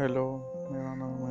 hello, मेरा नाम